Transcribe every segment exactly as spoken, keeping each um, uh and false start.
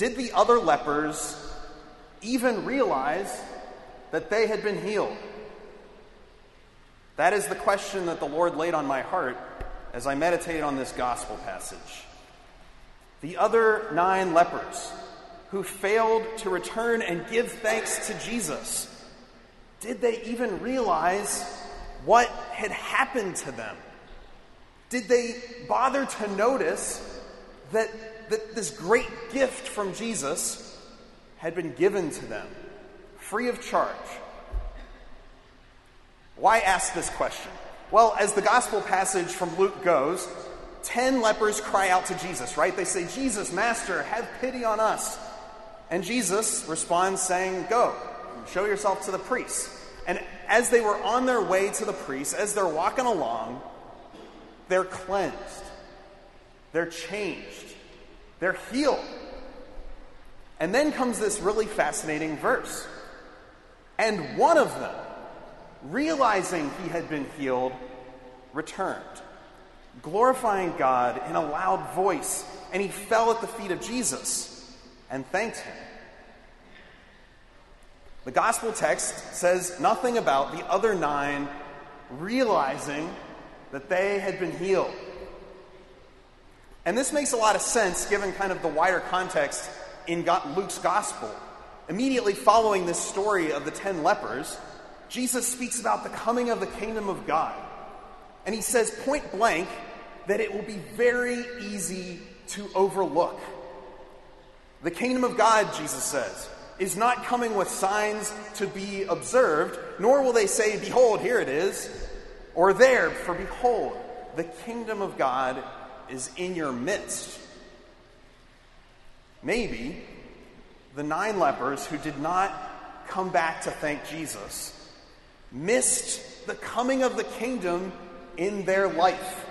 Did the other lepers even realize that they had been healed? That is the question that the Lord laid on my heart as I meditated on this gospel passage. The other nine lepers who failed to return and give thanks to Jesus, did they even realize what had happened to them? Did they bother to notice that, that this great gift from Jesus had been given to them, free of charge? Why ask this question? Well, as the gospel passage from Luke goes, ten lepers cry out to Jesus, right? They say, "Jesus, Master, have pity on us." And Jesus responds saying, "Go, show yourself to the priests." And as they were on their way to the priests, as they're walking along, they're cleansed, they're changed, they're healed. And then comes this really fascinating verse. And one of them, realizing he had been healed, returned, glorifying God in a loud voice, and he fell at the feet of Jesus and thanked him. The gospel text says nothing about the other nine realizing that they had been healed. And this makes a lot of sense given kind of the wider context in Luke's gospel. Immediately following this story of the ten lepers, Jesus speaks about the coming of the kingdom of God. And he says point blank that it will be very easy to overlook. The kingdom of God, Jesus says, is not coming with signs to be observed, nor will they say, "Behold, here it is," or "There, for behold, the kingdom of God is in your midst." Maybe the nine lepers who did not come back to thank Jesus missed the coming of the kingdom in their life.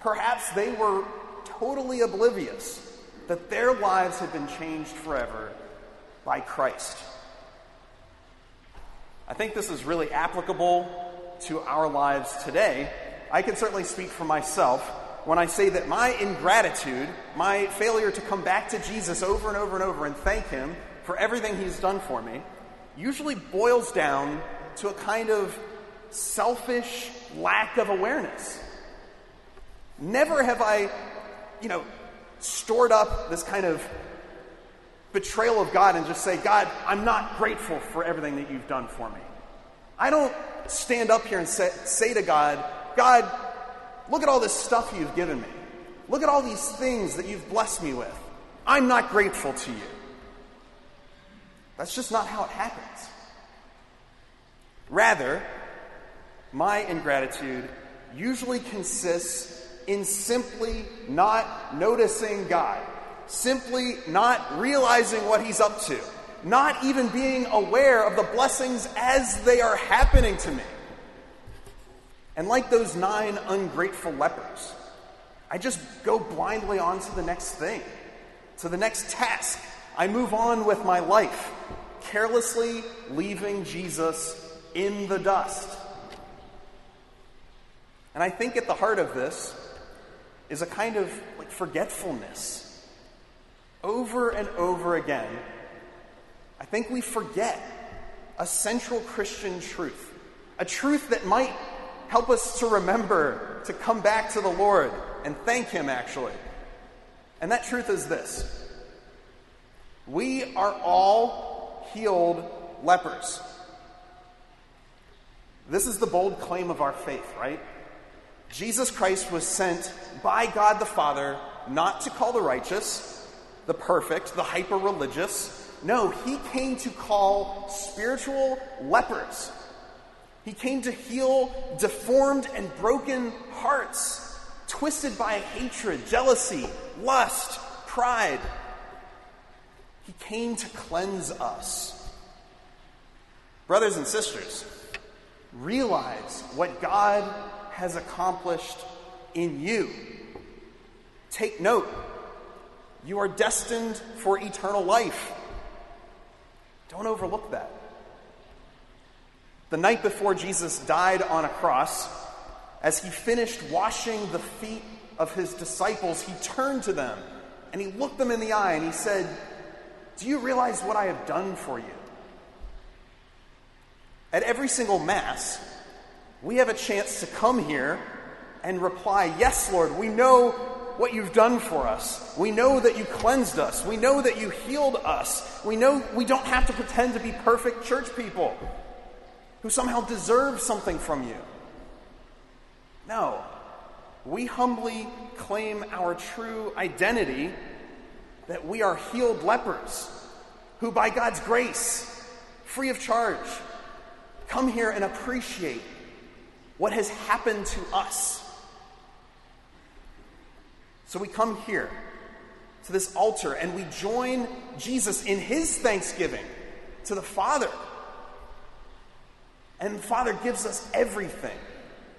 Perhaps they were totally oblivious that their lives had been changed forever by Christ. I think this is really applicable to our lives today. I can certainly speak for myself when I say that my ingratitude, my failure to come back to Jesus over and over and over and thank him for everything he's done for me, usually boils down to a kind of selfish lack of awareness. Never have I, you know, stored up this kind of betrayal of God and just say, "God, I'm not grateful for everything that you've done for me." I don't stand up here and say, say to God, "God, look at all this stuff you've given me. Look at all these things that you've blessed me with. I'm not grateful to you." That's just not how it happens. Rather, my ingratitude usually consists in simply not noticing God, simply not realizing what he's up to, not even being aware of the blessings as they are happening to me. And like those nine ungrateful lepers, I just go blindly on to the next thing, to the next task. I move on with my life, carelessly leaving Jesus in the dust. And I think at the heart of this is a kind of like forgetfulness. Over and over again, I think we forget a central Christian truth, a truth that might help us to remember to come back to the Lord and thank him, actually. And that truth is this: we are all healed lepers. This is the bold claim of our faith, right? Jesus Christ was sent by God the Father not to call the righteous, the perfect, the hyper-religious. No, he came to call spiritual lepers. He came to heal deformed and broken hearts, twisted by hatred, jealousy, lust, pride. He came to cleanse us. Brothers and sisters, realize what God has accomplished in you. Take note. You are destined for eternal life. Don't overlook that. The night before Jesus died on a cross, as he finished washing the feet of his disciples, he turned to them And he looked them in the eye and he said, "Do you realize what I have done for you?" At every single Mass, we have a chance to come here and reply, "Yes, Lord, we know what you've done for us. We know that you cleansed us. We know that you healed us. We know we don't have to pretend to be perfect church people who somehow deserve something from you." No. We humbly claim our true identity, that we are healed lepers who, by God's grace, free of charge, come here and appreciate what has happened to us. So we come here to this altar and we join Jesus in his thanksgiving to the Father. And the Father gives us everything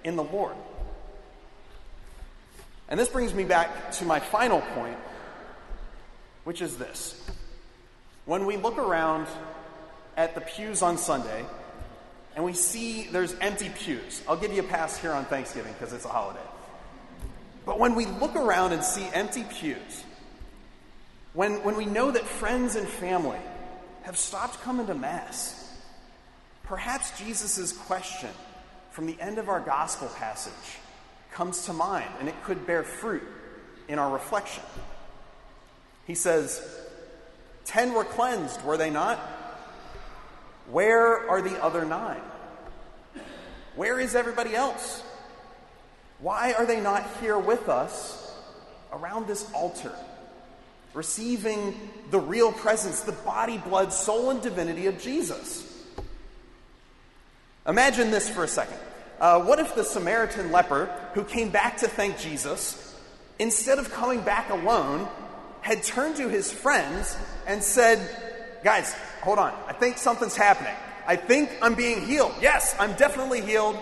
in the Lord. And this brings me back to my final point, which is this. When we look around at the pews on Sunday and we see there's empty pews, I'll give you a pass here on Thanksgiving because it's a holiday. But when we look around and see empty pews, when, when we know that friends and family have stopped coming to Mass, perhaps Jesus' question from the end of our gospel passage comes to mind, and it could bear fruit in our reflection. He says, "Ten were cleansed, were they not? Where are the other nine? Where is everybody else? Why are they not here with us around this altar, receiving the real presence, the body, blood, soul, and divinity of Jesus?" Imagine this for a second. Uh, what if the Samaritan leper who came back to thank Jesus, instead of coming back alone, had turned to his friends and said, "Guys, hold on. I think something's happening. I think I'm being healed. Yes, I'm definitely healed.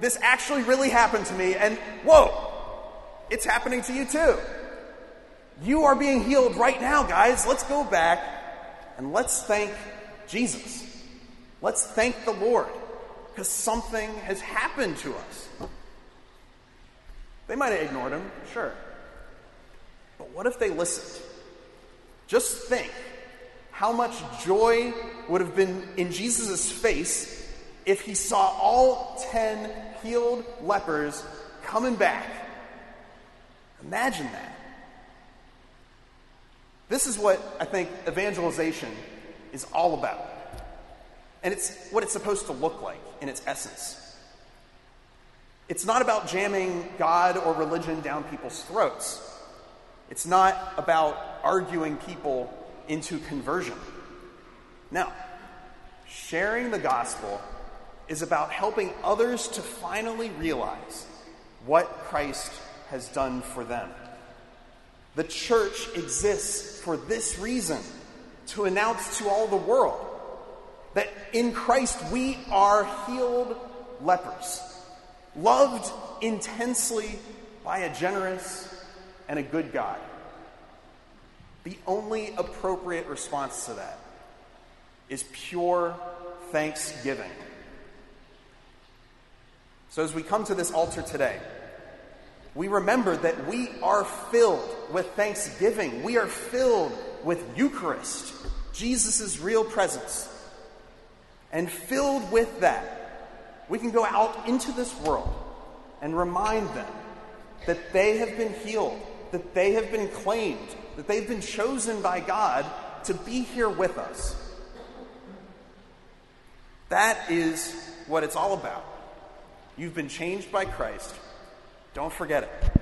This actually really happened to me. And whoa, it's happening to you too. You are being healed right now, guys. Let's go back and let's thank Jesus. Let's thank the Lord, because something has happened to us." They might have ignored him, sure. But what if they listened? Just think how much joy would have been in Jesus' face if he saw all ten healed lepers coming back. Imagine that. This is what I think evangelization is all about. And it's what it's supposed to look like in its essence. It's not about jamming God or religion down people's throats. It's not about arguing people into conversion. Now, sharing the gospel is about helping others to finally realize what Christ has done for them. The church exists for this reason, to announce to all the world that in Christ we are healed lepers, loved intensely by a generous and a good God. The only appropriate response to that is pure thanksgiving. So as we come to this altar today, we remember that we are filled with thanksgiving. We are filled with Eucharist, Jesus' real presence. And filled with that, we can go out into this world and remind them that they have been healed, that they have been claimed, that they've been chosen by God to be here with us. That is what it's all about. You've been changed by Christ. Don't forget it.